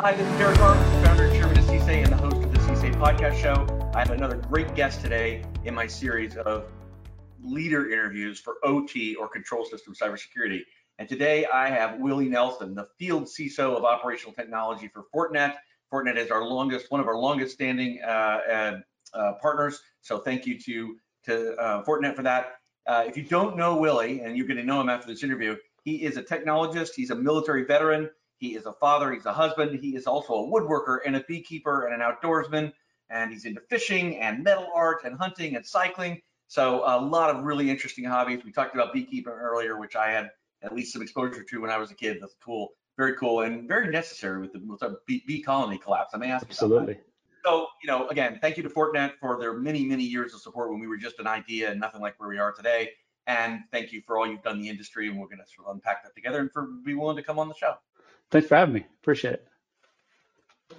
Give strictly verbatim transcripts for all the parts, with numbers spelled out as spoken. Hi, this is Derek Hart, founder and chairman of C S A and the host of the C S A podcast show. I have another great guest today in my series of leader interviews for O T, or control system cybersecurity. And today I have Willie Nelson, the field C I S O of operational technology for Fortinet. Fortinet is our longest, one of our longest standing uh, uh, partners. So thank you to, to uh, Fortinet for that. Uh, if you don't know Willie, and you're going to know him after this interview, he is a technologist, he's a military veteran, he is a father, he's a husband, he is also a woodworker and a beekeeper and an outdoorsman, and he's into fishing and metal art and hunting and cycling. So a lot of really interesting hobbies. We talked about beekeeping earlier, which I had at least some exposure to when I was a kid. That's cool, very cool, and very necessary with the, with the bee, bee colony collapse. I may ask you Absolutely. About that. So, you know, again, thank you to Fortinet for their many, many years of support when we were just an idea and nothing like where we are today. And thank you for all you've done in the industry, and we're going to sort of unpack that together, and for being willing to come on the show. Thanks for having me. Appreciate it.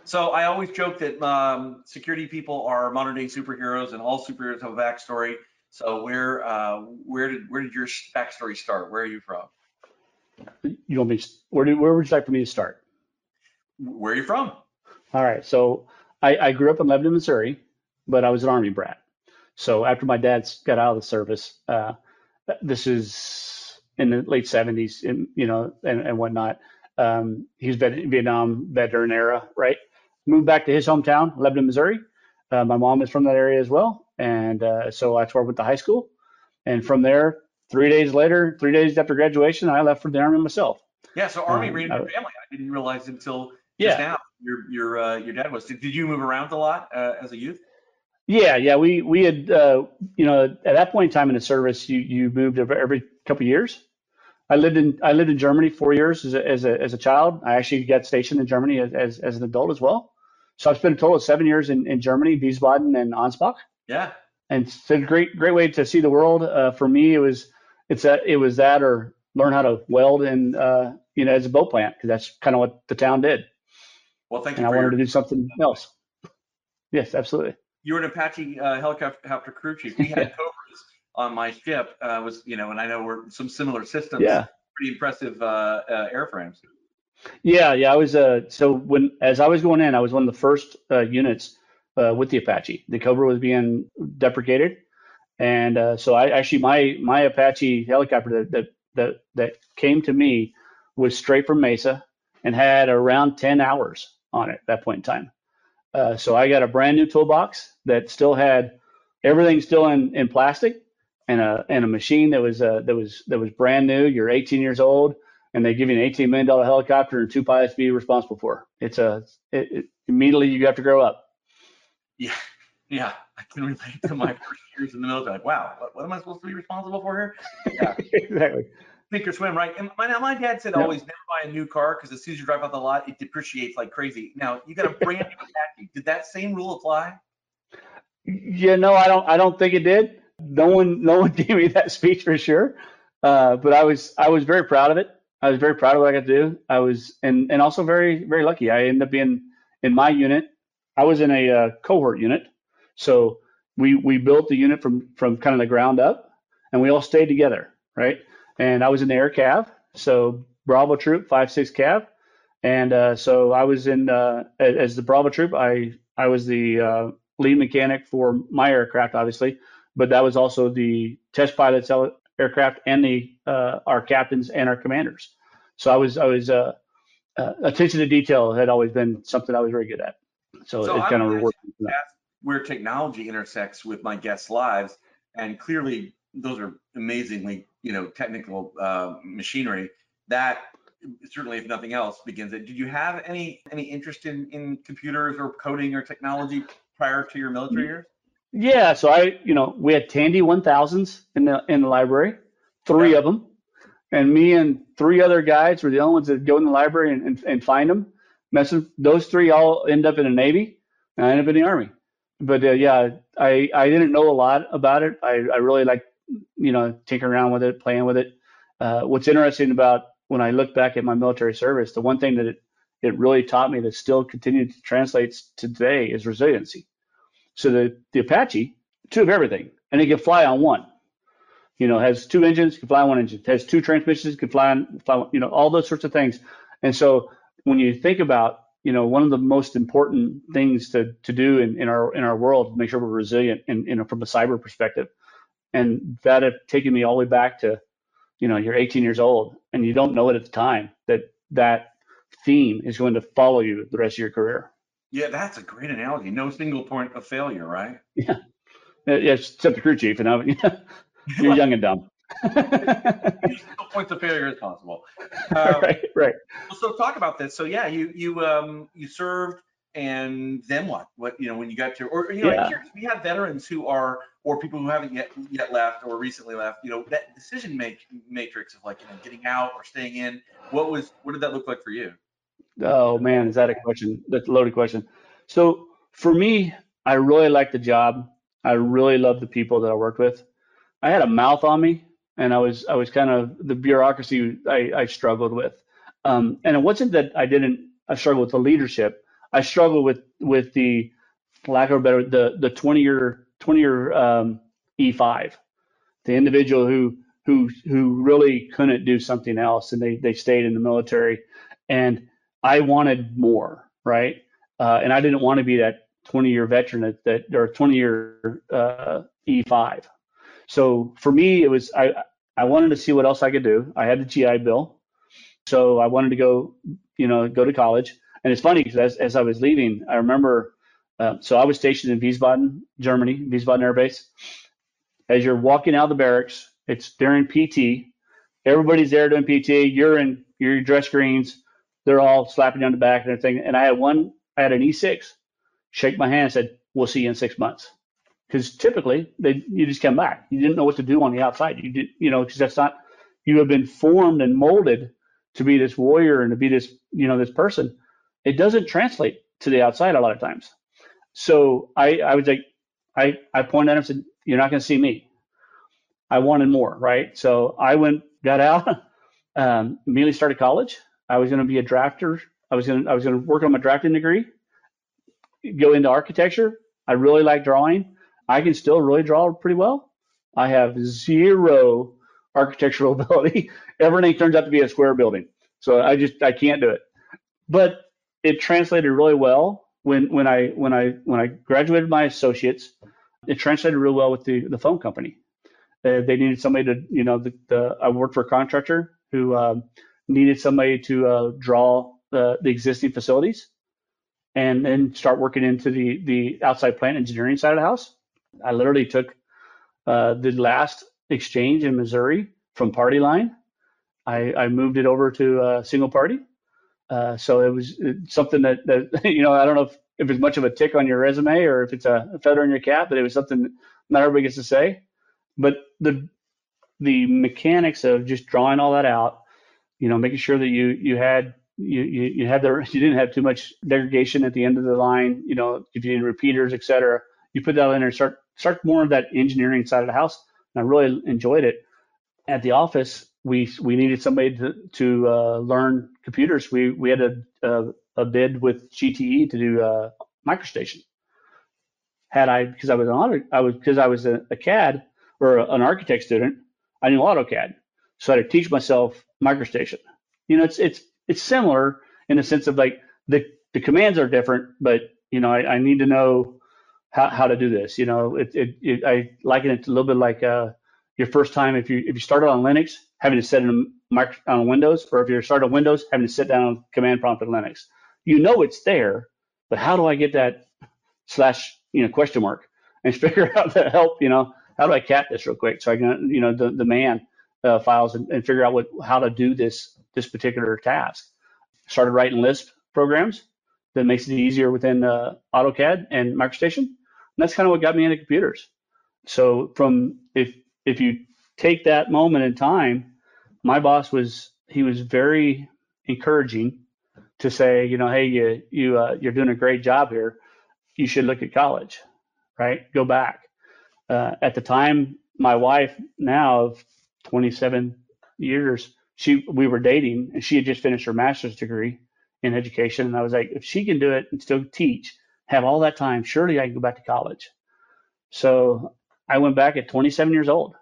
So I always joke that um, security people are modern day superheroes, and all superheroes have a backstory. So where uh, where did where did your backstory start? Where are you from? You want me to, where did where would you like for me to start? Where are you from? All right. So I, I grew up in Lebanon, Missouri, but I was an Army brat. So after my dad got out of the service, uh, this is in the late seventies, and you know, and, and whatnot. Um, he's been Vietnam veteran era, right? Moved back to his hometown, Lebanon, Missouri. Uh, my mom is from that area as well. And uh, so that's where I went to high school. And from there, three days later, three days after graduation, I left for the Army myself. Yeah, so Army um, ran your family. I didn't realize until just yeah. now your your uh, your dad was. Did, did you move around a lot uh, as a youth? Yeah, yeah. We we had, uh, you know, at that point in time in the service, you, you moved every couple of years. I lived in I lived in Germany four years as a, as a as a child. I actually got stationed in Germany as as, as an adult as well. So I've spent a total of seven years in, in Germany, Wiesbaden and Ansbach. Yeah. And it's a great great way to see the world. Uh, for me, it was it's a, it was that or learn how to weld and uh, you know as a boat plant, because that's kind of what the town did. Well, thank you. And I wanted to do something else. Yes, absolutely. You were an Apache uh, helicopter crew chief. We had Cobras on my ship, uh, was, you know, and I know we're some similar systems, yeah. Pretty impressive uh, uh, airframes. Yeah, yeah, I was, uh, so when, as I was going in, I was one of the first uh, units uh, with the Apache. The Cobra was being deprecated. And uh, so I actually, my my Apache helicopter that, that, that, that came to me was straight from Mesa and had around ten hours on it at that point in time. Uh, so I got a brand new toolbox that still had everything still in, in plastic. And a, and a machine that was uh, that was that was brand new. You're eighteen years old, and they give you an eighteen million dollar helicopter and two pilots to be responsible for. It's a it, it, immediately you have to grow up. Yeah, yeah, I can relate to my first years in the military. Like, wow, what, what am I supposed to be responsible for here? Yeah, exactly. Sink or swim, right? And my, my dad said, yep. Always never buy a new car, because as soon as you drive off the lot, it depreciates like crazy. Now you got a brand new Apache. Did that same rule apply? Yeah, no, I don't. I don't think it did. No one, no one gave me that speech for sure, uh, but I was, I was very proud of it. I was very proud of what I got to do. I was, and and also very, very lucky. I ended up being in my unit. I was in a uh, cohort unit, so we we built the unit from from kind of the ground up, and we all stayed together, right? And I was in the air cav, so Bravo troop, five, six cav, and uh, so I was in uh, as the Bravo troop. I I was the uh, lead mechanic for my aircraft, obviously. But that was also the test pilot's aircraft and the uh, our captains and our commanders. So I was I was uh, uh, attention to detail had always been something I was very good at. So, so it kind of rewarded me for that. Where technology intersects with my guests' lives, and clearly those are amazingly you know technical uh, machinery. That certainly, if nothing else, begins it. Did you have any any interest in in computers or coding or technology prior to your military years? Yeah, so I, you know, we had Tandy one thousands in the in the library, three yeah. of them, and me and three other guys were the only ones that go in the library and, and, and find them. Messing, those three all end up in the Navy, and I end up in the Army. But uh, yeah, I, I didn't know a lot about it. I, I really like, you know, tinkering around with it, playing with it. Uh, what's interesting about when I look back at my military service, the one thing that it, it really taught me that still continues to translate to today is resiliency. So the, the Apache, two of everything, and it can fly on one. You know, has two engines, can fly on one engine. Has two transmissions, can fly on, fly on, you know, all those sorts of things. And so when you think about you know, one of the most important things to to do in, in our in our world, make sure we're resilient, and you know, from a cyber perspective. And that had taken me all the way back to, you know, you're eighteen years old and you don't know it at the time that that theme is going to follow you the rest of your career. Yeah, that's a great analogy. No single point of failure, right? Yeah, yeah, except the crew chief, and I, you know, you're young and dumb. No points of failure is possible. Um, right, right. So talk about this. So yeah, you you um you served, and then what? What you know when you got to, or you know, yeah. Curious, we have veterans who are, or people who haven't yet yet left or recently left. You know, that decision make matrix of like, you know, getting out or staying in. What was what did that look like for you? Oh man, is that a question? That's a loaded question. So for me, I really liked the job. I really loved the people that I worked with. I had a mouth on me, and I was I was kind of the bureaucracy I, I struggled with. Um, and it wasn't that I didn't I struggled with the leadership. I struggled with with the, for lack of a better, the the twenty year twenty year um, E five, the individual who who who really couldn't do something else, and they they stayed in the military, and I wanted more, right? Uh, and I didn't want to be that twenty year veteran at that, or twenty year uh, E five. So for me, it was I I wanted to see what else I could do. I had the G I Bill, so I wanted to go, you know, go to college. And it's funny because as, as I was leaving, I remember. Uh, so I was stationed in Wiesbaden, Germany, Wiesbaden Air Base. As you're walking out of the barracks, it's during P T. Everybody's there doing P T. You're in your dress greens. They're all slapping you on the back and everything. And I had one, I had an E six, shake my hand, said, "We'll see you in six months." Because typically they, you just come back. You didn't know what to do on the outside. You did, you know, because that's not, you have been formed and molded to be this warrior and to be this, you know, this person. It doesn't translate to the outside a lot of times. So I, I was like, I, I pointed at him and said, "You're not going to see me." I wanted more, right? So I went, got out, um, immediately started college. I was going to be a drafter. I was going to, I was going to work on my drafting degree, go into architecture. I really like drawing. I can still really draw pretty well. I have zero architectural ability. Everything turns out to be a square building. So I just, I can't do it. But it translated really well when, when I, when I, when I graduated my associates, it translated real well with the, the phone company. Uh, they needed somebody to, you know, the, the, I worked for a contractor who, um, needed somebody to uh, draw the, the existing facilities and then start working into the, the outside plant engineering side of the house. I literally took uh, the last exchange in Missouri from party line. I, I moved it over to uh, single party. Uh, so it was something that, that, you know, I don't know if, if it's much of a tick on your resume or if it's a, a feather in your cap, but it was something that not everybody gets to say. But the the mechanics of just drawing all that out, you know, making sure that you you had you you, you had the you didn't have too much degradation at the end of the line. You know, if you need repeaters, et cetera, you put that in there and start start more of that engineering side of the house. And I really enjoyed it. At the office, we we needed somebody to to uh, learn computers. We we had a, a a bid with G T E to do uh, MicroStation. Had I because I was an auto, I was because I was a, a C A D or a, an architect student, I knew AutoCAD. So I had to teach myself MicroStation. You know, it's it's it's similar in the sense of like the, the commands are different, but you know, I, I need to know how, how to do this. You know, it, it, it I liken it to a little bit like uh, your first time if you if you started on Linux, having to sit in micro, on Windows, or if you're started on Windows, having to sit down on command prompt in Linux. You know it's there, but how do I get that slash you know question mark and figure out the help? You know, how do I cat this real quick so I can you know the the man. Uh, files and, and figure out what how to do this this particular task. Started writing Lisp programs that makes it easier within uh, AutoCAD and MicroStation. And that's kind of what got me into computers. So from if if you take that moment in time, my boss was he was very encouraging to say, you know, hey, you you uh, you're doing a great job here. You should look at college, right? Go back. Uh, at the time, my wife now of twenty-seven years, she we were dating, and she had just finished her master's degree in education. And I was like, if she can do it and still teach, have all that time, surely I can go back to college. So I went back at twenty-seven years old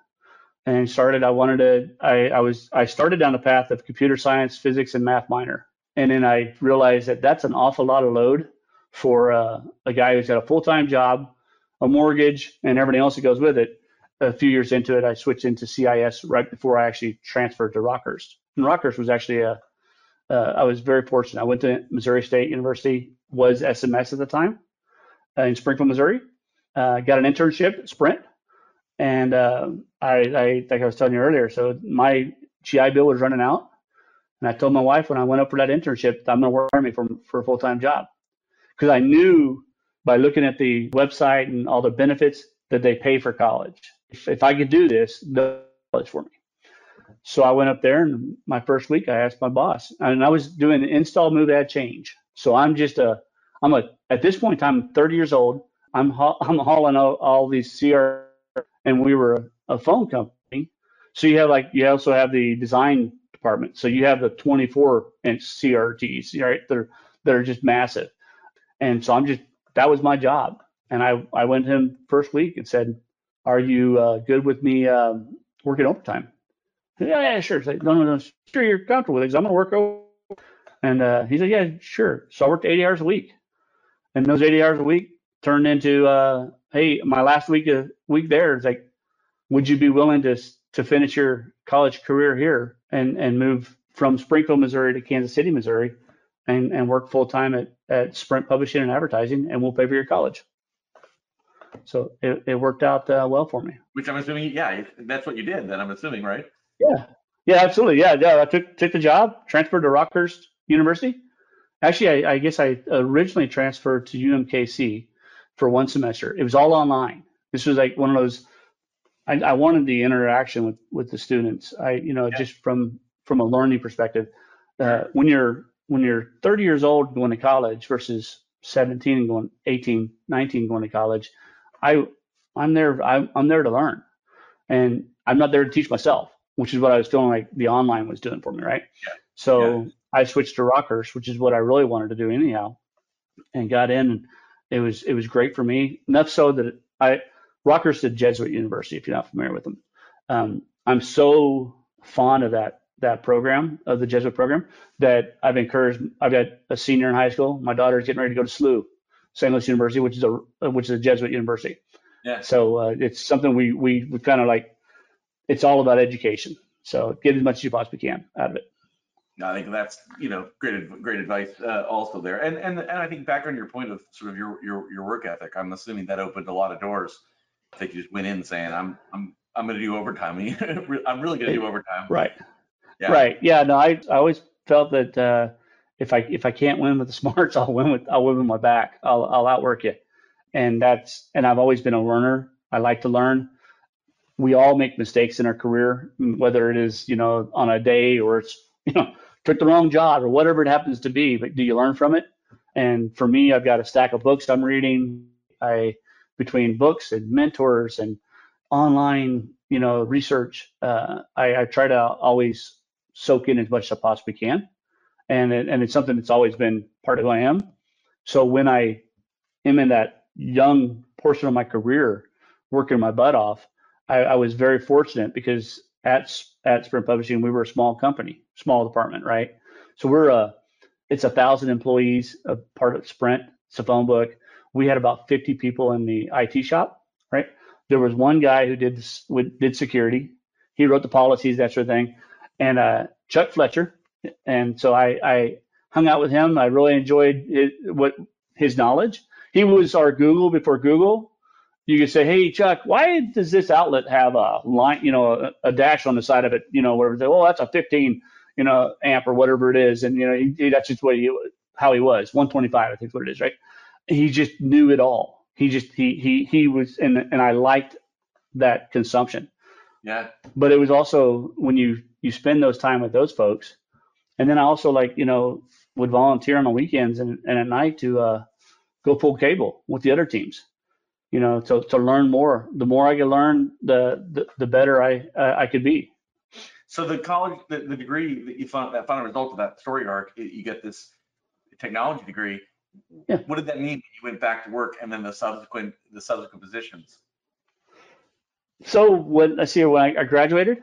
and started. I wanted to. I, I was. I started down the path of computer science, physics, and math minor, And then I realized that that's an awful lot of load for uh, a guy who's got a full-time job, a mortgage, and everything else that goes with it. A few years into it, I switched into C I S right before I actually transferred to Rockhurst. And Rockhurst was actually a, uh, I was very fortunate. I went to Missouri State University, was S M S at the time uh, in Springfield, Missouri. Uh, got an internship at Sprint. And uh, I, I think I was telling you earlier, so my G I Bill was running out. And I told my wife when I went up for that internship, I'm going to work Army for, for a full-time job. Because I knew by looking at the website and all the benefits that they pay for college. If, if I could do this, they'll college for me. So I went up there, and my first week, I asked my boss, and I was doing the install, move, add, change. So I'm just a, I'm a, at this point in time, I'm thirty years old. I'm haul, I'm hauling all, all these C R, and we were a, a phone company. So you have like, you also have the design department. So you have the twenty-four inch C R Ts, right? They're, they're just massive. And so I'm just, that was my job. And I, I went to him first week and said, are you uh, good with me uh, working overtime? Yeah, yeah, sure. He's like, no, no, no, sure you're comfortable with it because I'm going to work over. And uh, he said, yeah, sure. So I worked eighty hours a week. And those eighty hours a week turned into, uh, hey, my last week uh, week there is like, would you be willing to to finish your college career here and, and move from Springfield, Missouri to Kansas City, Missouri, and, and work full-time at, at Sprint Publishing and Advertising, and we'll pay for your college. So it, it worked out uh, well for me. Which I'm assuming, yeah, that's what you did then, I'm assuming, right? Yeah, yeah, absolutely. Yeah, yeah. I took took the job, transferred to Rockhurst University. Actually, I, I guess I originally transferred to U M K C for one semester. It was all online. This was like one of those. I, I wanted the interaction with, with the students. I, you know, yeah. just from from a learning perspective, uh, when you're when you're thirty years old going to college versus seventeen and going eighteen, nineteen going to college, I I'm there. I'm, I'm there to learn, and I'm not there to teach myself, which is what I was feeling like the online was doing for me, right? Yeah. So yeah. I switched to Rockhurst, which is what I really wanted to do anyhow, and got in. And it was it was great for me, enough so that it, I Rockhurst is a Jesuit university, if you're not familiar with them. Um, I'm so fond of that that program, of the Jesuit program, that I've encouraged. I've got a senior in high school. My daughter's getting ready to go to S L U, Saint Louis University, which is a which is a Jesuit university. Yeah. So uh, it's something we we, we kind of like. It's all about education. So get as much as you possibly can out of it. I think that's, you know, great, great advice uh, also there. And, and and I think back on your point of sort of your, your, your work ethic, I'm assuming that opened a lot of doors. I think you just went in saying, I'm, I'm, I'm going to do overtime. I'm really going to do overtime. Right. Yeah. Right. Yeah. No, I, I always felt that uh, if I, if I can't win with the smarts, I'll win with, I'll win with my back. I'll, I'll outwork you. And that's, and I've always been a learner. I like to learn. We all make mistakes in our career, whether it is, you know, on a day or it's, you know, took the wrong job or whatever it happens to be, but do you learn from it? And for me, I've got a stack of books I'm reading. I, between books and mentors and online, you know, research, uh, I, I try to always soak in as much as I possibly can. And, it, and it's something that's always been part of who I am. So when I am in that young portion of my career, working my butt off, I, I was very fortunate because at at Sprint Publishing, we were a small company, small department, right? So we're a, it's a thousand employees, a part of Sprint, it's a phone book. We had about fifty people in the I T shop, right? There was one guy who did did security. He wrote the policies, that sort of thing. And uh, Chuck Fletcher. And so I, I hung out with him. I really enjoyed his, what his knowledge. He was our Google before Google. You could say, hey, Chuck, why does this outlet have a line, you know, a, a dash on the side of it, you know, whatever. Oh, that's a fifteen, you know, amp or whatever it is. And, you know, he, he, that's just what he, how he was, one twenty-five, I think is what it is, right? He just knew it all. He just, he, he, he was, and, and I liked that consumption. Yeah. But it was also when you, you spend those time with those folks. And then I also like, you know, would volunteer on the weekends and, and at night to uh, go pull cable with the other teams. You know, to, to learn more. The more I could learn, the the, the better I uh, I could be. So the college, the, the degree that you found, that final result of that story arc, you get this technology degree. Yeah. What did that mean when you went back to work and then the subsequent the subsequent positions? So when I see when I, I graduated,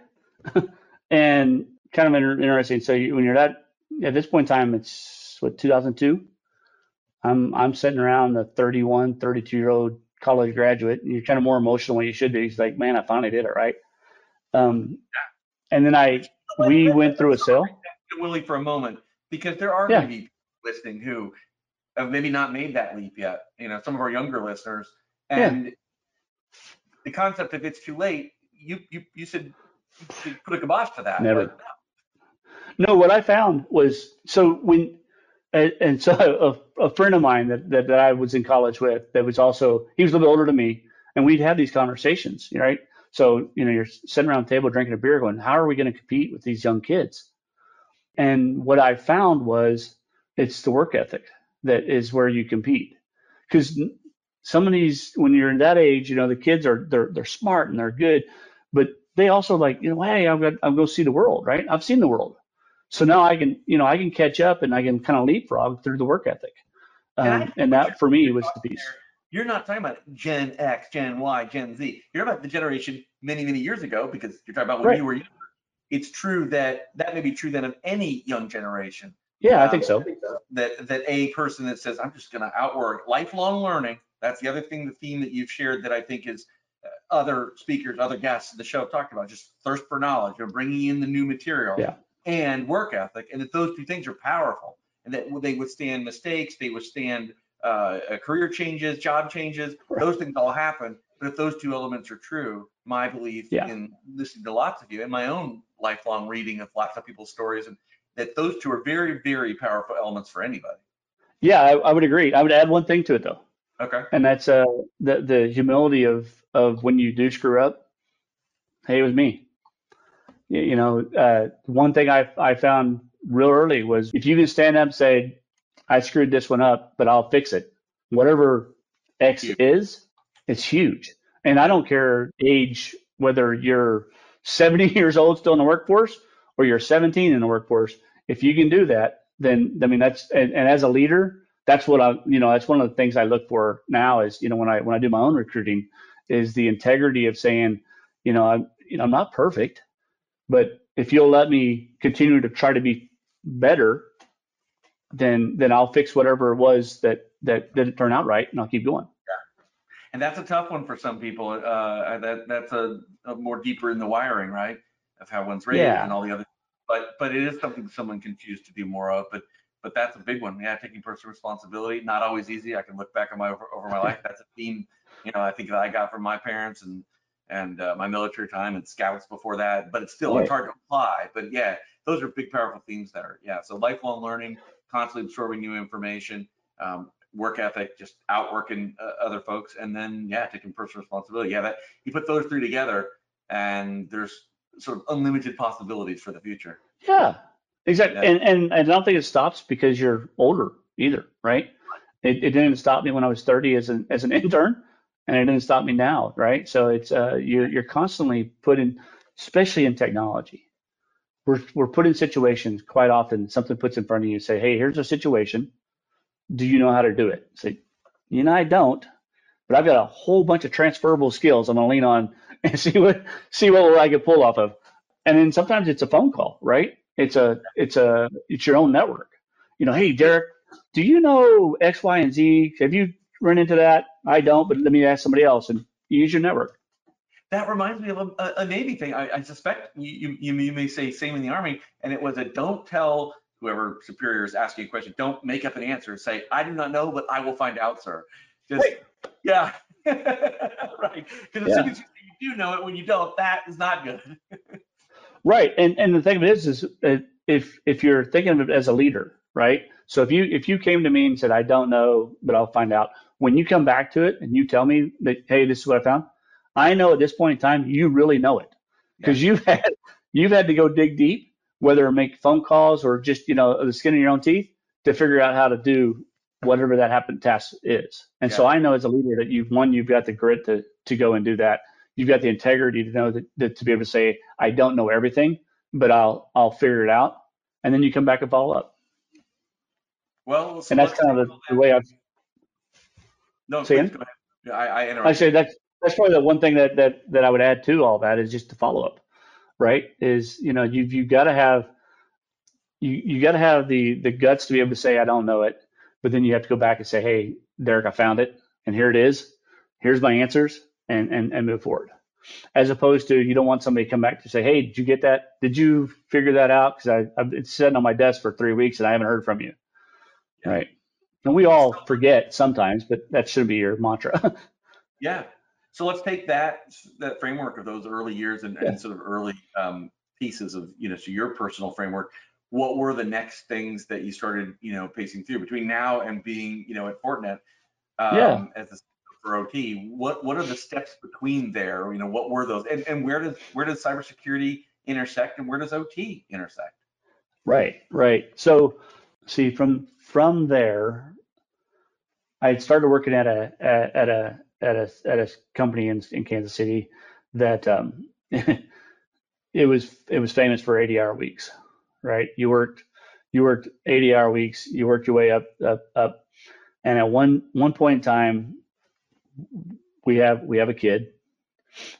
and kind of interesting. So you, when you're that at this point in time, it's what, two thousand two. I'm I'm sitting around the thirty-one, thirty-two year old college graduate, and you're kind of more emotional when you should be. It's like, man, I finally did it right. Um, and then I we went through a sale. Willie, for a moment, because there are yeah. going to be people listening who have maybe not made that leap yet. You know, some of our younger listeners, and yeah. the concept of it's too late. You you you should, you should put a kibosh to that. Never. But, no. no, what I found was so when. And so a, a friend of mine that, that, that I was in college with, that was also, he was a little bit older than me, and we'd have these conversations, right? So, you know, you're sitting around the table drinking a beer going, how are we going to compete with these young kids? And what I found was it's the work ethic that is where you compete. Because some of these, when you're in that age, you know, the kids are, they're they're smart and they're good, but they also like, you know, hey, I'm going to go see the world, right? I've seen the world. So now I can, you know, I can catch up and I can kind of leapfrog through the work ethic. Um, and, and that for me was the piece. There. You're not talking about Gen X, Gen Y, Gen Z. You're about the generation many, many years ago, because you're talking about when right. you were younger. It's true that that may be true then of any young generation. Yeah, um, I think so. That that a person that says, I'm just going to outwork lifelong learning. That's the other thing, the theme that you've shared that I think is uh, other speakers, other guests in the show have talked about, just thirst for knowledge and bringing in the new material. Yeah. And work ethic, and that those two things are powerful, and that they withstand mistakes, they withstand uh, career changes, job changes. Right. Those things all happen, but if those two elements are true, my belief yeah. in listening to lots of you and my own lifelong reading of lots of people's stories, and that those two are very, very powerful elements for anybody. Yeah, I, I would agree. I would add one thing to it though. Okay. And that's uh, the the humility of of when you do screw up. Hey, it was me. You know, uh, one thing I I found real early was if you can stand up and say, I screwed this one up, but I'll fix it. Whatever X huge. Is, it's huge. And I don't care age, whether you're seventy years old still in the workforce or you're seventeen in the workforce. If you can do that, then, I mean, that's, and, and as a leader, that's what I, you know, that's one of the things I look for now is, you know, when I, when I do my own recruiting is the integrity of saying, you know, I'm, you know, I'm not perfect. But if you'll let me continue to try to be better, then then I'll fix whatever it was that, that didn't turn out right, and I'll keep going. Yeah. And that's a tough one for some people. Uh, that that's a, a more deeper in the wiring, right, of how one's raised yeah. and all the other. But but it is something someone can choose to do more of. But but that's a big one. Yeah, taking personal responsibility, not always easy. I can look back on my over, over my life. That's a theme, you know, I think that I got from my parents and. and uh, my military time and scouts before that, but it's still right. it's hard to apply. But yeah, those are big, powerful themes that are, yeah. So lifelong learning, constantly absorbing new information, um, work ethic, just outworking uh, other folks, and then yeah, taking personal responsibility. Yeah, that you put those three together and there's sort of unlimited possibilities for the future. Yeah, exactly. Yeah. And, and, and I don't think it stops because you're older either, right? It, it didn't stop me when I was thirty as an, as an intern. And it didn't stop me now, right? So it's uh, you're you're constantly put in, especially in technology. We're we're put in situations quite often. Something puts in front of you, say, "Hey, here's a situation. Do you know how to do it?" Say, "You know, I don't, but I've got a whole bunch of transferable skills. I'm gonna lean on and see what see what I can pull off of." And then sometimes it's a phone call, right? It's a it's a it's your own network. You know, hey Derek, do you know X, Y, and Z? Have you run into that? I don't, but let me ask somebody else, and you use your network. That reminds me of a, a Navy thing. I, I suspect you, you you may say same in the Army, and it was a don't tell whoever superior is asking a question, don't make up an answer. Say, I do not know, but I will find out, sir. Just, Wait. yeah, right. Because as soon as you do know it, when you don't, that is not good. Right, and and the thing of it is, is if if you're thinking of it as a leader, right? So if you if you came to me and said, I don't know, but I'll find out. When you come back to it and you tell me that, hey, this is what I found, I know at this point in time, you really know it because yeah. you've had you've had to go dig deep, whether make phone calls or just, you know, the skin of your own teeth to figure out how to do whatever that happened task is. And yeah. so I know as a leader that you've one, you've got the grit to, to go and do that. You've got the integrity to know that, that to be able to say, I don't know everything, but I'll I'll figure it out. And then you come back and follow up. Well, so and that's kind of the, the way I've. No, please, go ahead. I, I interrupted. I say that's that's probably the one thing that, that that I would add to all that is just the follow up, right? Is you know you've you've got to have you you got to have the the guts to be able to say, I don't know it. But then you have to go back and say, hey, Derek, I found it. And here it is. Here's my answers, and, and, and move forward. As opposed to, you don't want somebody to come back to say, hey, did you get that? Did you figure that out? Because I've been sitting on my desk for three weeks and I haven't heard from you. Yeah. Right. And we all forget sometimes, but that should be your mantra. Yeah. So let's take that that framework of those early years and, yeah. and sort of early um, pieces of, you know, so your personal framework. What were the next things that you started, you know, pacing through between now and being, you know, at Fortinet um, yeah. as a for O T? What what are the steps between there? You know, what were those, and and where does where does cybersecurity intersect, and where does O T intersect? Right, right. So, see, from from there, I started working at a at a at a at a company in in Kansas City that um, it was it was famous for eighty hour weeks. Right, you worked, you worked eighty hour weeks. You worked your way up, up, up, and at one one point in time, we have we have a kid,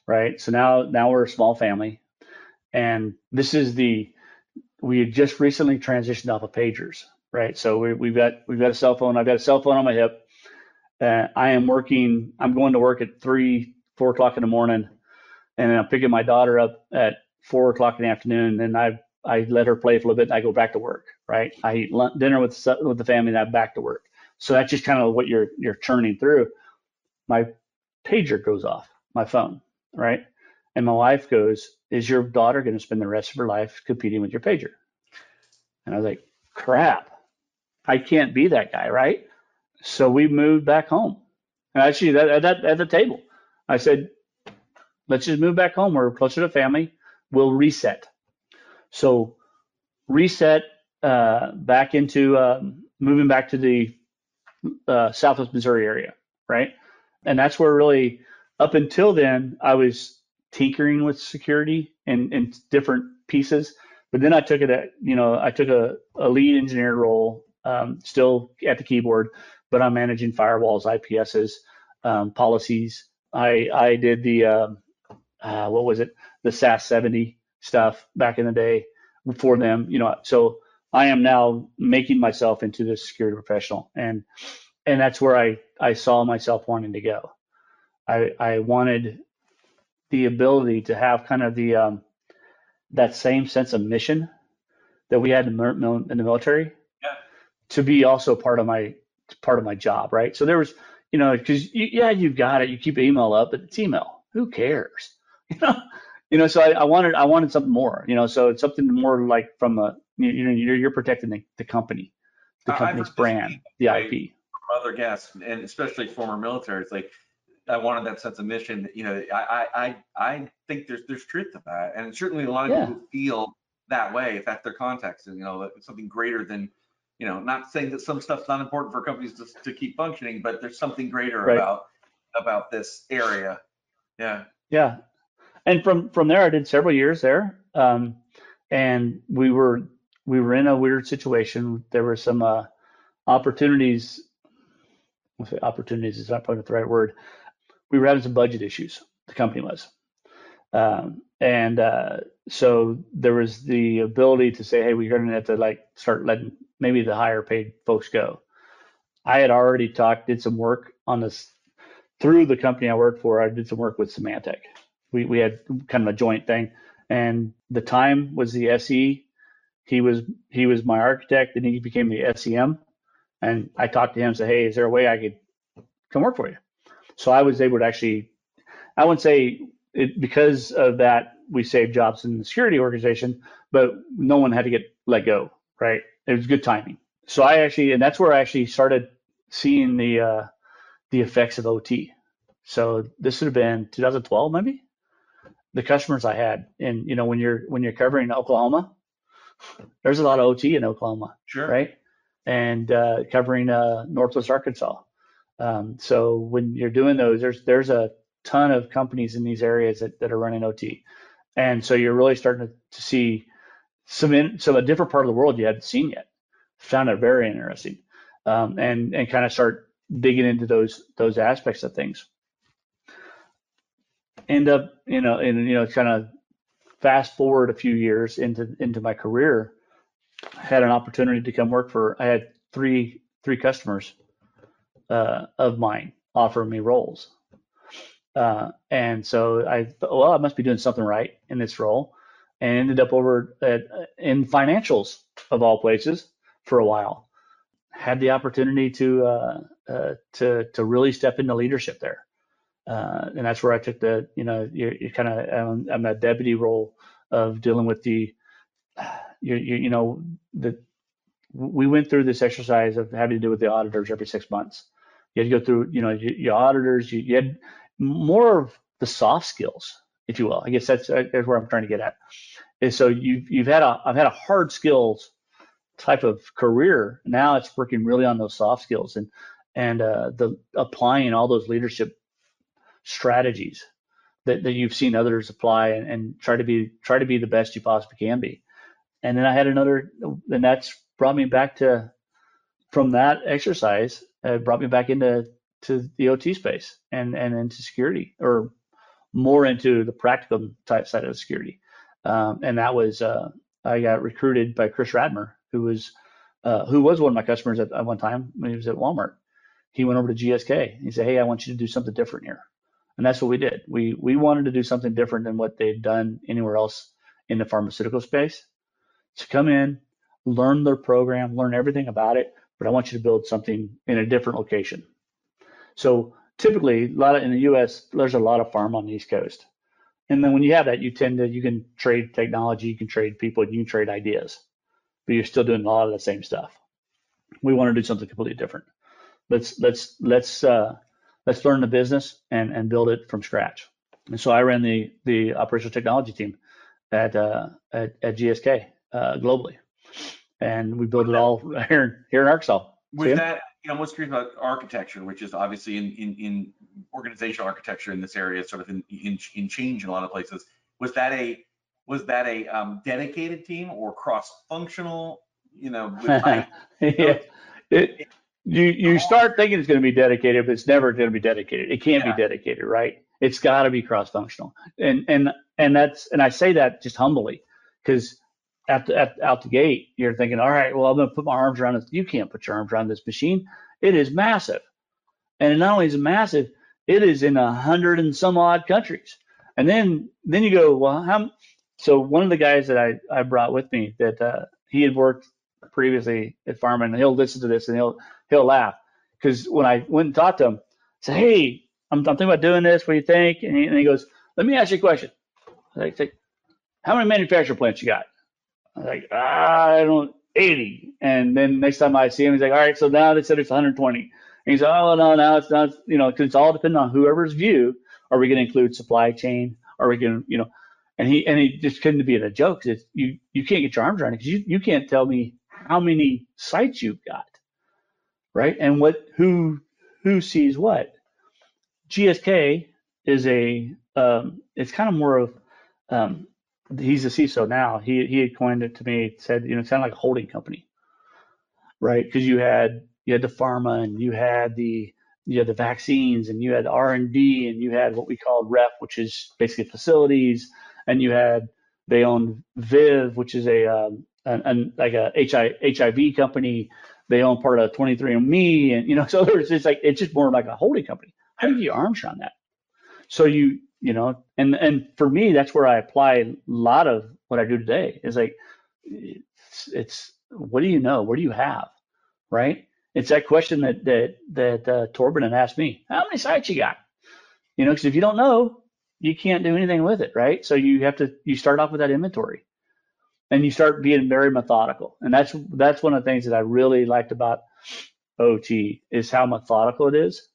right? So now now we're a small family, and this is the we had just recently transitioned off of pagers, right? So we, we've got we've got a cell phone. I've got a cell phone on my hip. Uh, I am working. I'm going to work at three, four o'clock in the morning, and then I'm picking my daughter up at four o'clock in the afternoon, and I've I let her play for a little bit, and I go back to work, right? I eat lunch, dinner with with the family, and I'm back to work. So that's just kind of what you're you're churning through. My pager goes off, my phone, right? And my wife goes, "Is your daughter going to spend the rest of her life competing with your pager?" And I was like, "Crap, I can't be that guy, right?" So we moved back home, and actually, that at that at the table, I said, "Let's just move back home. We're closer to family. We'll reset." So reset uh, back into um, moving back to the uh, Southwest Missouri area, right? And that's where really, up until then, I was tinkering with security and, and different pieces. But then I took it at, you know, I took a, a lead engineer role, um, still at the keyboard, but I'm managing firewalls, I P Ss, um, policies. I I did the um, uh, what was it? The S A S seventy. Stuff back in the day for them, you know. So I am now making myself into this security professional, and and that's where I I saw myself wanting to go. I I wanted the ability to have kind of the um, that same sense of mission that we had in the, in the military, yeah. to be also part of my part of my job, right? So there was, you know, because you, yeah, you've got it, you keep email up, but it's email. Who cares, you know? You know, so I, I wanted I wanted something more. You know, so it's something more like from a you, you know you're you're protecting the, the company, the company's brand, the I P. From other guests, and especially former military, it's like I wanted that sense of mission. You know, I I I think there's there's truth to that, and certainly a lot of yeah. people feel that way if that's their context. And you know, something greater than, you know, not saying that some stuff's not important for companies to to keep functioning, but there's something greater right. about about this area. Yeah. Yeah. And from, from there, I did several years there, um, and we were we were in a weird situation. There were some uh, opportunities. We'll say opportunities is not probably the right word. We were having some budget issues. The company was, um, and uh, so there was the ability to say, "Hey, we're going to have to like start letting maybe the higher paid folks go." I had already talked, did some work on this through the company I worked for. I did some work with Symantec. We, we had kind of a joint thing, and the time was the S E. He was he was my architect, and he became the S E M. And I talked to him and said, "Hey, is there a way I could come work for you?" So I was able to actually, I wouldn't say it, because of that we saved jobs in the security organization, but no one had to get let go. Right? It was good timing. So I actually, and that's where I actually started seeing the uh, the effects of O T. So this would have been two thousand twelve, maybe. The customers I had, and you know, when you're when you're covering Oklahoma, there's a lot of O T in Oklahoma, sure. right? And uh, covering uh, Northwest Arkansas, um, so when you're doing those, there's there's a ton of companies in these areas that, that are running O T, and so you're really starting to, to see some in, some a different part of the world you hadn't seen yet. Found it very interesting, um, and and kind of start digging into those those aspects of things. End up, you know, and you know, kind of fast forward a few years into into my career, had an opportunity to come work for, I had three three customers uh, of mine offer me roles. Uh, and so I thought, well, I must be doing something right in this role, and ended up over at, in financials of all places for a while. Had the opportunity to uh, uh, to to really step into leadership there, uh, and that's where I took the you know you're, you're kind of um, I'm a deputy role of dealing with the you you, you know the we went through this exercise of having to do with the auditors every six months. You had to go through you know your auditors. You, you had more of the soft skills, if you will. I guess that's, that's where I'm trying to get at. And so you've you've had a I've had a hard skills type of career. Now it's working really on those soft skills and and uh, the applying all those leadership strategies that, that you've seen others apply, and, and try to be try to be the best you possibly can be. And then I had another, and that's brought me back to from that exercise. Uh, brought me back into to the O T space and and into security, or more into the practical type side of security. Um, and that was uh, I got recruited by Chris Radmer, who was uh, who was one of my customers at, at one time when he was at Walmart. He went over to G S K. He said, "Hey, I want you to do something different here," and that's what we did. We we wanted to do something different than what they'd done anywhere else in the pharmaceutical space. To come in, learn their program, learn everything about it, but I want you to build something in a different location. So typically, a lot of, in the U S, there's a lot of pharma on the East Coast, and then when you have that, you tend to you can trade technology, you can trade people, and you can trade ideas. But you're still doing a lot of the same stuff. We want to do something completely different. Let's let's let's uh, let's learn the business and and build it from scratch. And so I ran the the operational technology team at uh, at, at G S K uh, globally, and we built it all here here in Arkansas. With See that, you know, I'm most curious about architecture, which is obviously in in, in organizational architecture in this area, sort of in, in in change in a lot of places. Was that a Was that a um, dedicated team or cross-functional? You know, with I, yeah. it, it, you you start thinking it's going to be dedicated, but it's never going to be dedicated. It can't yeah. be dedicated, right? It's got to be cross-functional, and and and that's and I say that just humbly, because at, at out the gate you're thinking, all right, well, I'm going to put my arms around this. You can't put your arms around this machine. It is massive, and not only is it massive, it is in a hundred and some odd countries. And then then you go, well, how? So one of the guys that I, I brought with me that uh, he had worked previously at Pharma, and he'll listen to this and he'll he'll laugh, because when I went and talked to him, I said, "Hey, I'm, I'm thinking about doing this. What do you think?" And he, and he goes, "Let me ask you a question." I was like, "How many manufacturer plants you got?" I was like, ah, "I don't, eighty." And then next time I see him, he's like, "All right, so now they said it's one hundred twenty." And he's like, "Oh no, now it's not, you know, because it's all depending on whoever's view. Are we going to include supply chain? Are we going to, you know?" And he and he just couldn't be in a joke. It's, you you can't get your arms around it, because you, you can't tell me how many sites you've got, right? And what who who sees what. G S K is a um, it's kind of more of um, he's a C I S O now. He he had coined it to me. Said you know it sounded like a holding company, right? Because you had you had the pharma, and you had the you had the vaccines, and you had R and D, and you had what we call rep, which is basically facilities. And you had, they owned Viv, which is a um, an, an, like a H I V company. They own part of twenty-three and me, and you know, so it's just like it's just more like a holding company. How do you get your arms around that? So you you know, and and for me, that's where I apply a lot of what I do today. Is like it's, it's what do you know? What do you have? Right? It's that question that that that uh, Torben had asked me. How many sites you got? You know, because if you don't know, you can't do anything with it, right? So you have to you start off with that inventory, and you start being very methodical. And that's that's one of the things that I really liked about O T is how methodical it is.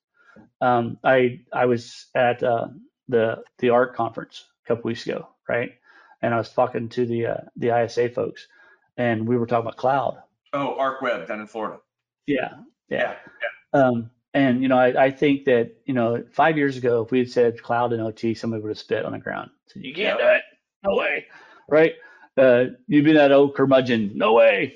Um, I I was at uh, the the A R C conference a couple weeks ago, right? And I was talking to the uh, the I S A folks, and we were talking about cloud. Oh, A R C Web down in Florida. Yeah, yeah. yeah. Um, And, you know, I, I think that, you know, five years ago, if we had said cloud and O T, somebody would have spit on the ground. Said, you can't yeah. do it. No way. Right. Uh, you'd be that old curmudgeon. No way.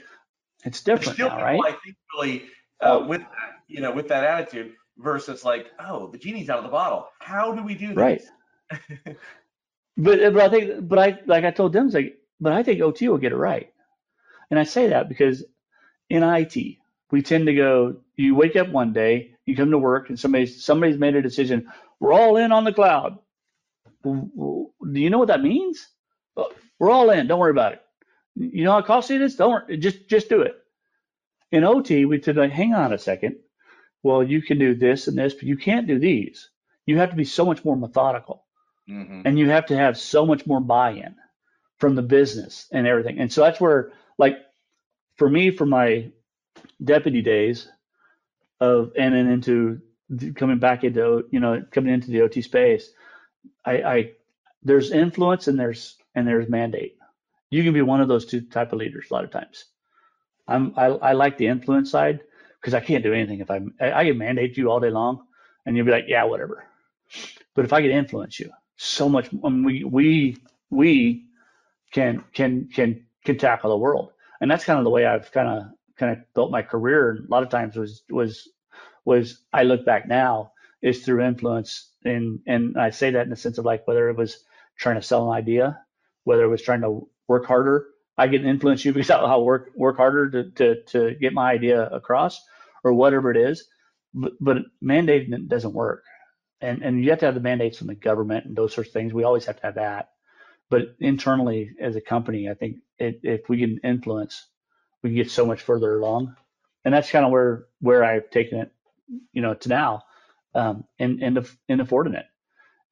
It's different still now, people, right? I think really uh, oh. with, you know, with that attitude versus like, oh, the genie's out of the bottle. How do we do this? Right. but, but I think, but I, like I told them, it's like, but I think O T will get it right. And I say that because in I T, we tend to go, you wake up one day, you come to work, and somebody's, somebody's made a decision, we're all in on the cloud. Do you know what that means? Well, we're all in, don't worry about it. You know how costly it is? Don't, just, just do it. In O T, we said, like, hang on a second. Well, you can do this and this, but you can't do these. You have to be so much more methodical. Mm-hmm. And you have to have so much more buy-in from the business and everything. And so that's where, like, for me, for my deputy days of and then into coming back into, you know, coming into the O T space, I, I there's influence and there's and there's mandate. You can be one of those two type of leaders a lot of times. I'm I, I like the influence side because I can't do anything if I, I I can mandate you all day long and you'll be like, yeah, whatever. But if I could influence you so much, I mean, we we we can can can can tackle the world, and that's kind of the way I've kind of kind of built my career. And a lot of times was was was I look back now is through influence, and and I say that in the sense of like whether it was trying to sell an idea, whether it was trying to work harder. I can influence you because I'll work work harder to to to get my idea across or whatever it is. But, but mandating doesn't work. And, and you have to have the mandates from the government and those sorts of things. We always have to have that. But internally as a company, I think it, if we can influence, we can get so much further along. And that's kind of where where I've taken it, you know, to now. Um, and in the in the Fortinet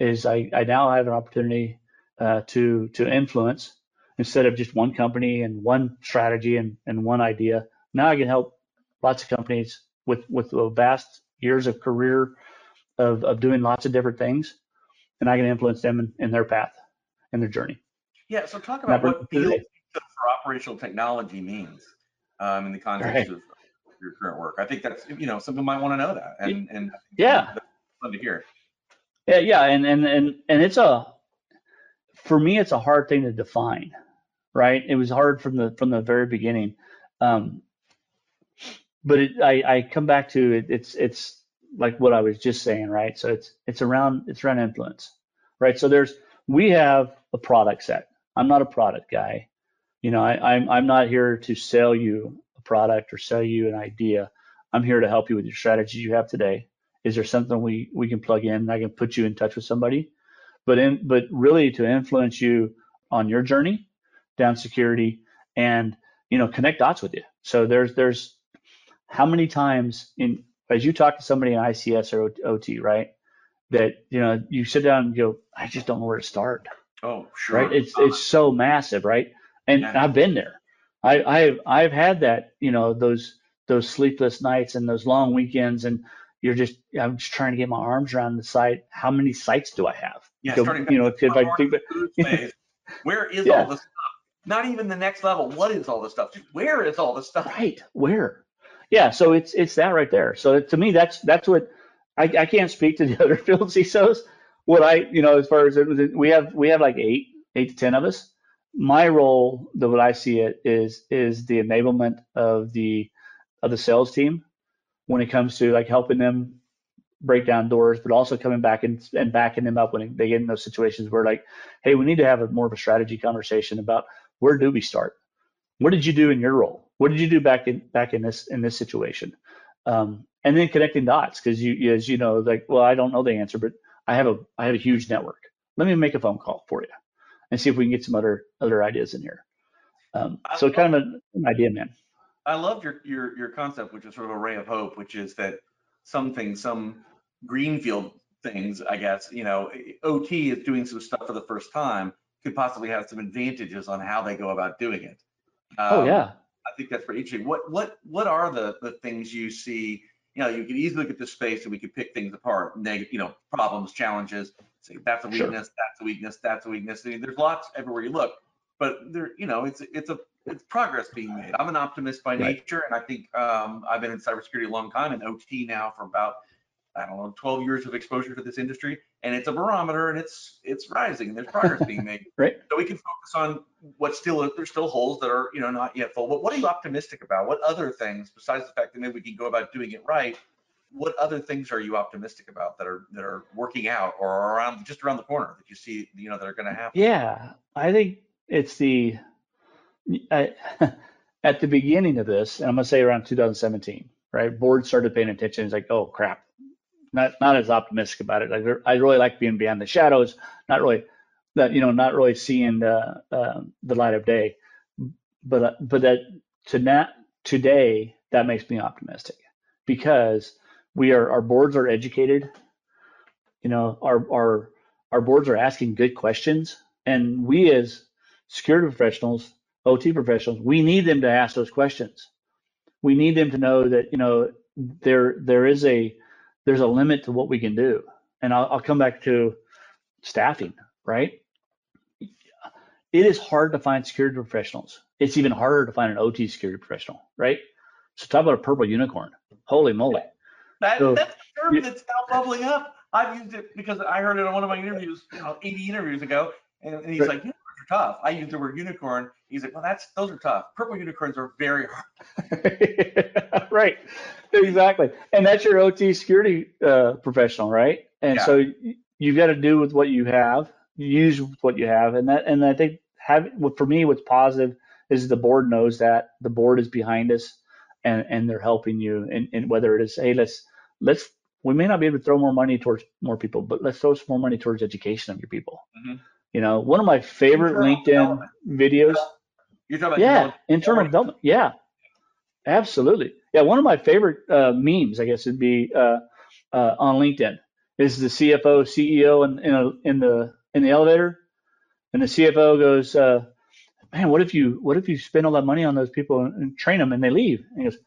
is I, I now have an opportunity uh, to to influence instead of just one company and one strategy and, and one idea. Now I can help lots of companies with with a vast years of career. Of, of doing lots of different things, and I can influence them in, in their path and their journey. Yeah, so talk about what field for operational technology means um, in the context right. of your current work. I think that's, you know, some people might want to know that. And, and yeah, that's fun to hear. Yeah, yeah, and, and and and it's a, for me, it's a hard thing to define, right? It was hard from the from the very beginning, um, but it, I I come back to it, it's it's. like what I was just saying, right? So it's it's around it's around influence, right? So there's we have a product set. I'm not a product guy, you know. I, I'm I'm not here to sell you a product or sell you an idea. I'm here to help you with your strategies you have today. Is there something we we can plug in? I can put you in touch with somebody, but in but really to influence you on your journey down security and you know connect dots with you. So there's there's how many times in as you talk to somebody in I C S or O T, right? That, you know, you sit down and go, I just don't know where to start. Oh, sure. Right? It's uh, it's so massive, right? And yeah. I've been there. I, I've I've had that, you know, those those sleepless nights and those long weekends, and you're just I'm just trying to get my arms around the site. How many sites do I have? Yeah, go, starting you know, if I think about where is yeah. all this stuff? Not even the next level. What is all this stuff? Just where is all this stuff? Right. Where? Yeah, so it's it's that right there. So to me, that's that's what I, I can't speak to the other field C I S Os. What I you know as far as it, we have we have like eight eight to ten of us. My role, the what I see it is is the enablement of the of the sales team when it comes to like helping them break down doors, but also coming back and, and backing them up when they get in those situations where like, hey, we need to have a more of a strategy conversation about where do we start? What did you do in your role? What did you do back in back in this in this situation? Um, and then connecting dots because you as you know like well I don't know the answer but I have a I have a huge network. Let me make a phone call for you and see if we can get some other other ideas in here. Um, so love, kind of an, an idea, man. I love your your your concept, which is sort of a ray of hope, which is that some things, some greenfield things, I guess you know O T is doing some stuff for the first time could possibly have some advantages on how they go about doing it. Um, oh yeah. I think that's very interesting. What what what are the, the things you see? You know, you can easily look at this space and we can pick things apart. Negative, you know, problems, challenges. Say that's a weakness. Sure. That's a weakness. That's a weakness. I mean, there's lots everywhere you look. But there, you know, it's it's a it's progress being made. I'm an optimist by right. nature, and I think um, I've been in cybersecurity a long time and O T now for about I don't know twelve years of exposure to this industry, and it's a barometer, and it's it's rising, and there's progress being made. Right. So we can focus on what's still there's still holes that are you know not yet full. But what are you optimistic about? What other things besides the fact that maybe we can go about doing it right? What other things are you optimistic about that are that are working out or are around just around the corner that you see you know that are going to happen? Yeah, I think it's the I at the beginning of this, and I'm gonna say around two thousand seventeen, right? Board started paying attention. It's like, oh crap, not not as optimistic about it. Like I really like being beyond the shadows, not really that you know, not really seeing the uh, the light of day. But but that to not today that makes me optimistic because we are our boards are educated. You know, our our our boards are asking good questions, and we as security professionals, O T professionals, we need them to ask those questions. We need them to know that, you know, there there is a there's a limit to what we can do. And I'll, I'll come back to staffing, right? It is hard to find security professionals. It's even harder to find an O T security professional, right? So talk about a purple unicorn. Holy moly. That, so, that's a term that's now bubbling up. I've used it because I heard it on one of my interviews, you know, eighty interviews ago, and, and he's right. like, you know, are tough. I use the word unicorn. He's like, well, that's those are tough. Purple unicorns are very hard. Right, exactly. And that's your O T security uh, professional, right? And yeah. so you've got to do with what you have, use what you have, and that. And I think have for me, what's positive is the board knows that the board is behind us, and and they're helping you. And, and whether it is, hey, let's let's. We may not be able to throw more money towards more people, but let's throw some more money towards education of your people. Mm-hmm. You know, one of my favorite LinkedIn videos. You're talking about yeah, internal development. Yeah, absolutely. Yeah, one of my favorite uh, memes, I guess, would be uh, uh, on LinkedIn is the C F O, C E O in in, a, in the in the elevator, and the C F O goes, uh, "Man, what if you what if you spend all that money on those people and, and train them and they leave?" And he goes,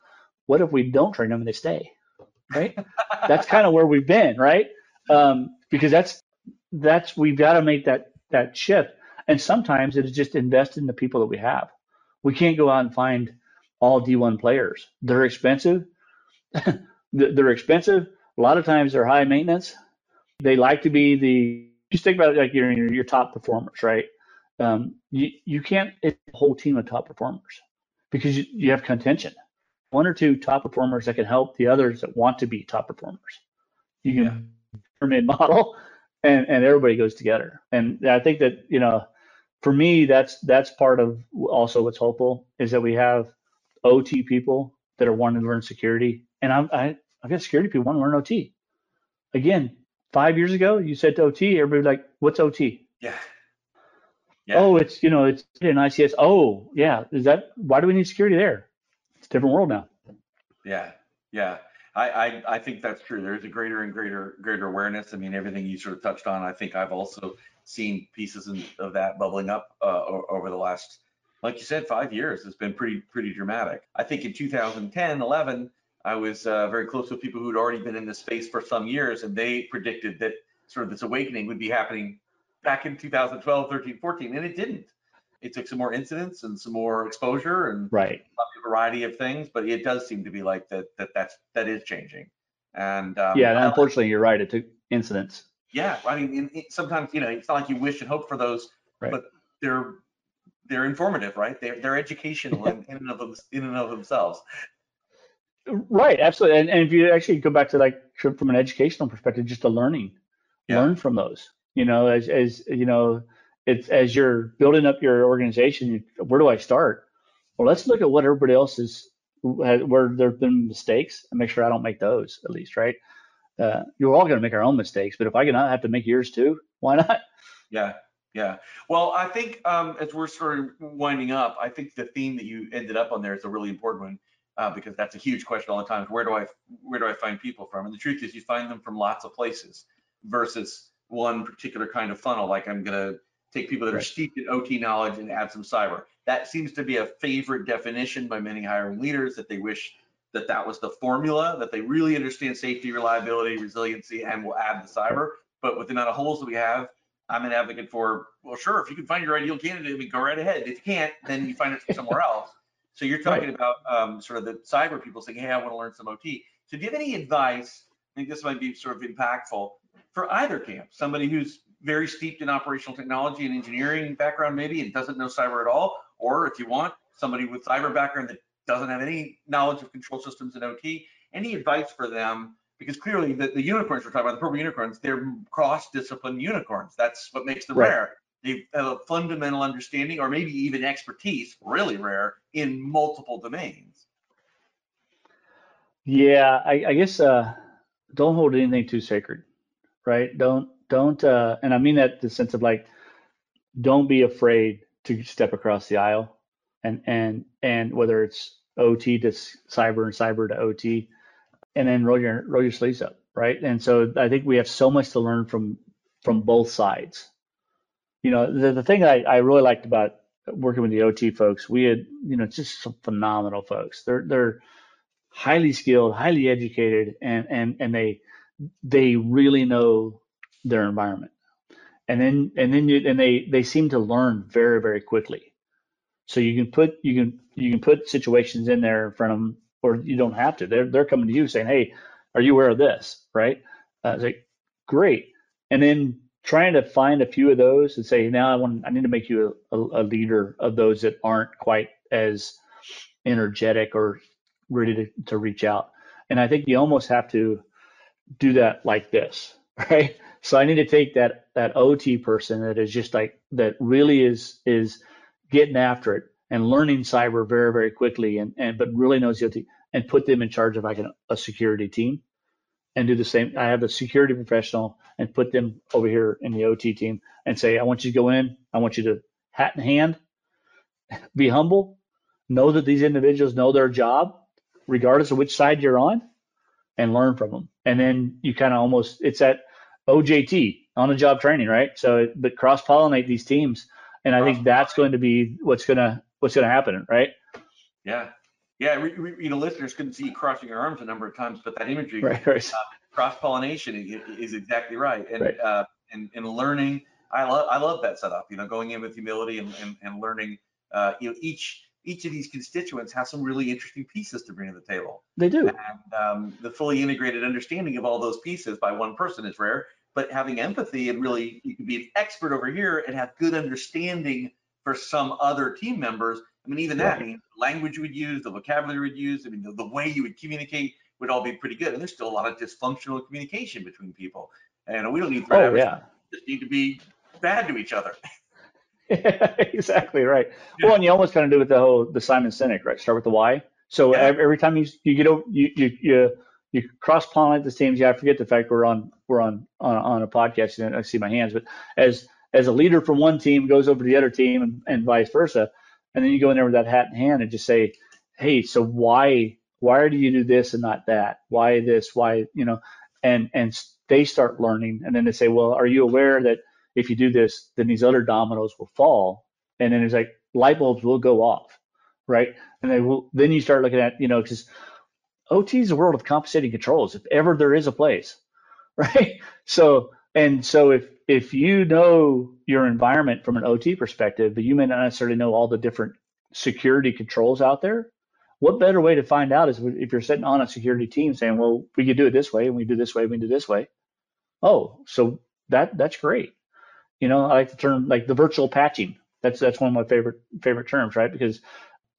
"What if we don't train them and they stay?" Right? That's kind of where we've been, right? Um, because that's that's we've got to make that. that shift. And sometimes it is just invest in the people that we have. We can't go out and find all D one players. They're expensive. They're expensive. A lot of times they're high maintenance. They like to be the, just think about it like your, your, your top performers, right? Um, you, you can't, it's a whole team of top performers because you, you have contention. One or two top performers that can help the others that want to be top performers. You can pyramid model. And, and everybody goes together. And I think that, you know, for me, that's that's part of also what's hopeful is that we have O T people that are wanting to learn security. And I'm, I, I've got security people want to learn O T. Again, five years ago, you said to O T, everybody was like, what's O T? Yeah. yeah. Oh, it's, you know, it's an I C S. Oh, yeah. Is that, why do we need security there? It's a different world now. Yeah, yeah. I, I, I think that's true. There's a greater and greater greater awareness. I mean, everything you sort of touched on, I think I've also seen pieces in, of that bubbling up uh, over the last, like you said, five years. It's been pretty pretty dramatic. I think in two thousand ten, eleven, I was uh, very close with people who'd already been in this space for some years, and they predicted that sort of this awakening would be happening back in two thousand twelve, thirteen, fourteen, and it didn't. It took some more incidents and some more exposure and right. a variety of things, but it does seem to be like that that that's that is changing. And um, yeah, and unfortunately, like, you're right. It took incidents. Yeah, I mean, in, in, sometimes you know it's not like you wish and hope for those, right. but they're they're informative, right? They're they're educational in, in and of them, in and of themselves. Right, absolutely. And, and if you actually go back to like from an educational perspective, just the learning, yeah. learn from those. You know, as as you know. It's as you're building up your organization, where do I start? Well, let's look at what everybody else is, where there've been mistakes, and make sure I don't make those at least, right? Uh, you're all going to make our own mistakes, but if I can not have to make yours too, why not? Yeah, yeah. Well, I think um, as we're sort of winding up, I think the theme that you ended up on there is a really important one uh, because that's a huge question all the time. Where do I where do I find people from? And the truth is, you find them from lots of places versus one particular kind of funnel. Like I'm going to take people that are steeped in O T knowledge and add some cyber. That seems to be a favorite definition by many hiring leaders, that they wish that that was the formula, that they really understand safety, reliability, resiliency, and will add the cyber. But with the amount of holes that we have, I'm an advocate for, well, sure, if you can find your ideal candidate, I mean, go right ahead. If you can't, then you find it somewhere else. So you're talking right. about um, sort of the cyber people saying, hey, I want to learn some O T. So do you have any advice? I think this might be sort of impactful for either camp, somebody who's very steeped in operational technology and engineering background maybe and doesn't know cyber at all, or if you want, somebody with cyber background that doesn't have any knowledge of control systems and O T, any advice for them? Because clearly the, the unicorns we're talking about, the purple unicorns, they're cross-discipline unicorns. That's what makes them right. rare. They have a fundamental understanding or maybe even expertise, really rare, in multiple domains. Yeah, I, I guess uh, don't hold anything too sacred, right? Don't, don't, uh, and I mean that in the sense of like, don't be afraid to step across the aisle, and and and whether it's O T to cyber and cyber to O T, and then roll your roll your sleeves up, right? And so I think we have so much to learn from from both sides. You know, the, the thing I, I really liked about working with the O T folks, we had, you know, just some phenomenal folks. They're they're highly skilled, highly educated, and and and they they really know their environment. And then and then you, and they they seem to learn very very quickly. So you can put you can you can put situations in there in front of them, or you don't have to. They're they're coming to you saying, "Hey, are you aware of this?" Right? Uh, it's like great, and then trying to find a few of those and say, now I want, I need to make you a, a leader of those that aren't quite as energetic or ready to, to reach out. And I think you almost have to do that like this, right? So I need to take that that O T person that is just like, that really is is getting after it and learning cyber very, very quickly, and, and but really knows the O T, and put them in charge of like an, a security team. And do the same. I have a security professional and put them over here in the O T team and say, I want you to go in. I want you to hat in hand, be humble, know that these individuals know their job, regardless of which side you're on, and learn from them. And then you kind of almost, it's that O J T, on the job training, right? So, but cross-pollinate these teams. And I think that's going to be what's going to, what's going to happen, right? Yeah. Yeah, we, we, you know, listeners couldn't see you crossing your arms a number of times, but that imagery, right, right. Uh, cross-pollination is exactly right, and right. Uh, and, and learning. I love I love that setup. You know, going in with humility and and, and learning. Uh, you know, each each of these constituents has some really interesting pieces to bring to the table. They do. And um, the fully integrated understanding of all those pieces by one person is rare, but having empathy and really, you can be an expert over here and have good understanding for some other team members. I mean, even that, I mean, the language you would use, the vocabulary you would use, I mean, the, the way you would communicate would all be pretty good. And there's still a lot of dysfunctional communication between people. And we don't need to, oh, yeah. We just need to be bad to each other. Yeah, exactly right. Yeah. Well, and you almost kind of do with the whole, the Simon Sinek, right? Start with the why. So yeah. every time you you get over, you you you, you cross-pollinate the teams. Yeah, I forget the fact we're on we're on on, on a podcast and I see my hands, but as as a leader from one team goes over to the other team and, and vice versa. And then you go in there with that hat in hand and just say, hey, so why why do you do this and not that? Why this? Why, you know, and and they start learning. And then they say, well, are you aware that if you do this, then these other dominoes will fall? And then it's like light bulbs will go off, right? And they will, then you start looking at, you know, because O T is a world of compensating controls, if ever there is a place, right? So, and so if if you know your environment from an O T perspective, but you may not necessarily know all the different security controls out there, what better way to find out is if you're sitting on a security team saying, well, we could do it this way, and we do this way, we do this way. Oh, so that that's great. You know, I like the term, like the virtual patching. That's that's one of my favorite favorite terms, right? Because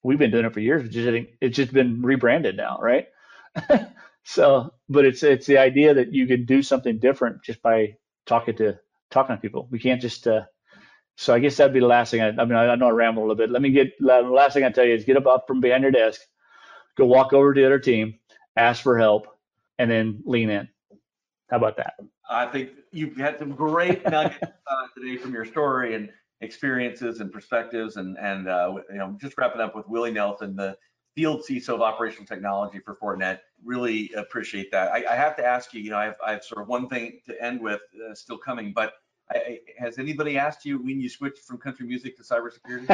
we've been doing it for years. It's just, it's just been rebranded now, right? So, but it's it's the idea that you could do something different just by talking to talking to people. We can't just uh so I guess that'd be the last thing. I, I mean, I, I know I ramble a little bit. Let me get the last thing I tell you is get up, up from behind your desk, go walk over to the other team, ask for help, and then lean in. How about that? I think you've had some great nuggets uh, today from your story and experiences and perspectives, and and uh you know, just wrapping up with Willie Nelson, the field C I S O of operational technology for Fortinet. Really appreciate that. I, I have to ask you, you know, I have, I have sort of one thing to end with, uh, still coming, but I, I, has anybody asked you when you switched from country music to cybersecurity?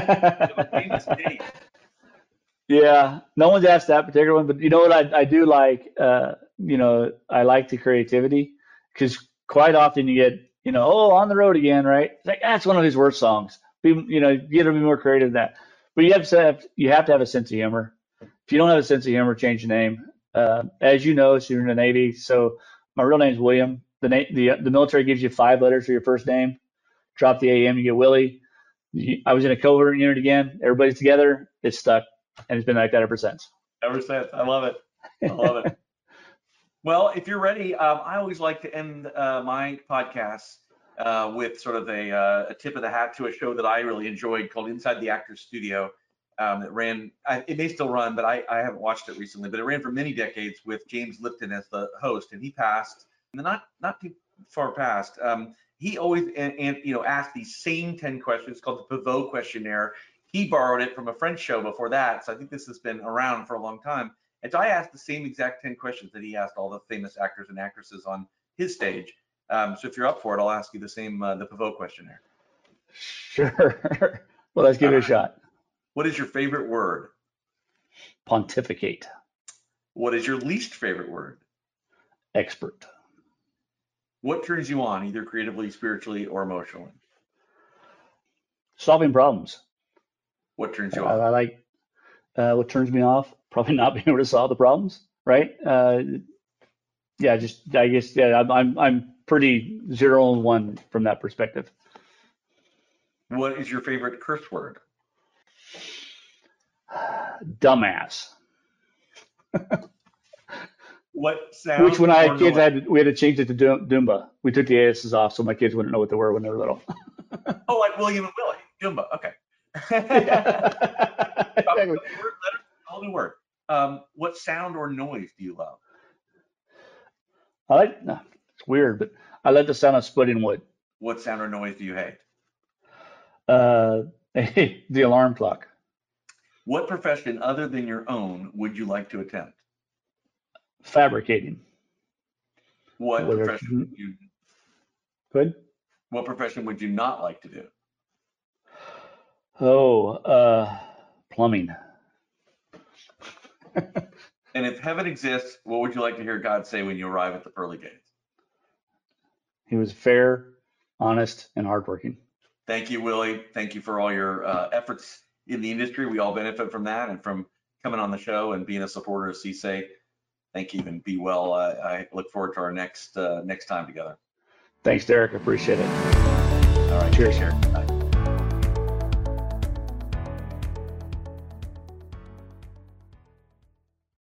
Yeah, no one's asked that particular one, but you know what I, I do like, uh, you know, I like the creativity, because quite often you get, you know, oh, on the road again, right? It's like, that's ah, one of his worst songs. Be, you know, you got to be more creative than that. But you have to have, you have to have a sense of humor. If you don't have a sense of humor, change your name. Uh, as you know, so you're in the Navy. So my real name is William. The, na- the the military gives you five letters for your first name. Drop the A M, you get Willie. You, I was in a cohort unit again. Everybody's together. It's stuck, and it's been like that ever since. Ever since. I love it. I love it. Well, if you're ready, um, I always like to end uh, my podcasts uh, with sort of a, uh, a tip of the hat to a show that I really enjoyed called Inside the Actors Studio. Um, it ran, I, it may still run, but I, I haven't watched it recently, but it ran for many decades with James Lipton as the host, and he passed, not not too far past. Um, he always, and, and you know, asked these same ten questions called the Pavot questionnaire. He borrowed it from a French show before that, so I think this has been around for a long time. And so I asked the same exact ten questions that he asked all the famous actors and actresses on his stage. Um, so if you're up for it, I'll ask you the same, uh, the Pavot questionnaire. Sure. Well, let's give it a shot. What is your favorite word? Pontificate. What is your least favorite word? Expert. What turns you on, either creatively, spiritually, or emotionally? Solving problems. What turns you off? I, I like, uh, what turns me off? Probably not being able to solve the problems, right? Uh, yeah, just, I guess, yeah, I'm, I'm, I'm pretty zero and one from that perspective. What is your favorite curse word? Dumbass. What sound? Which, when I had kids, I had, we had to change it to Dumba. We took the as's off so my kids wouldn't know what they were when they were little. Oh, like William and Willie. Dumba. Okay. Yeah. Exactly. All new word. Um, what sound or noise do you love? I like. No, it's weird, but I like the sound of splitting wood. What sound or noise do you hate? Uh, the alarm clock. What profession other than your own would you like to attempt? Fabricating. What Whether, profession would you? Good. What profession would you not like to do? Oh, uh, plumbing. And if heaven exists, what would you like to hear God say when you arrive at the pearly gates? He was fair, honest, and hardworking. Thank you, Willie. Thank you for all your uh, efforts in the industry. We all benefit from that and from coming on the show and being a supporter of C S A. Thank you and be well. Uh, I look forward to our next uh, next time together. Thanks, Derek. I appreciate it. All right. Cheers. Take care. Bye.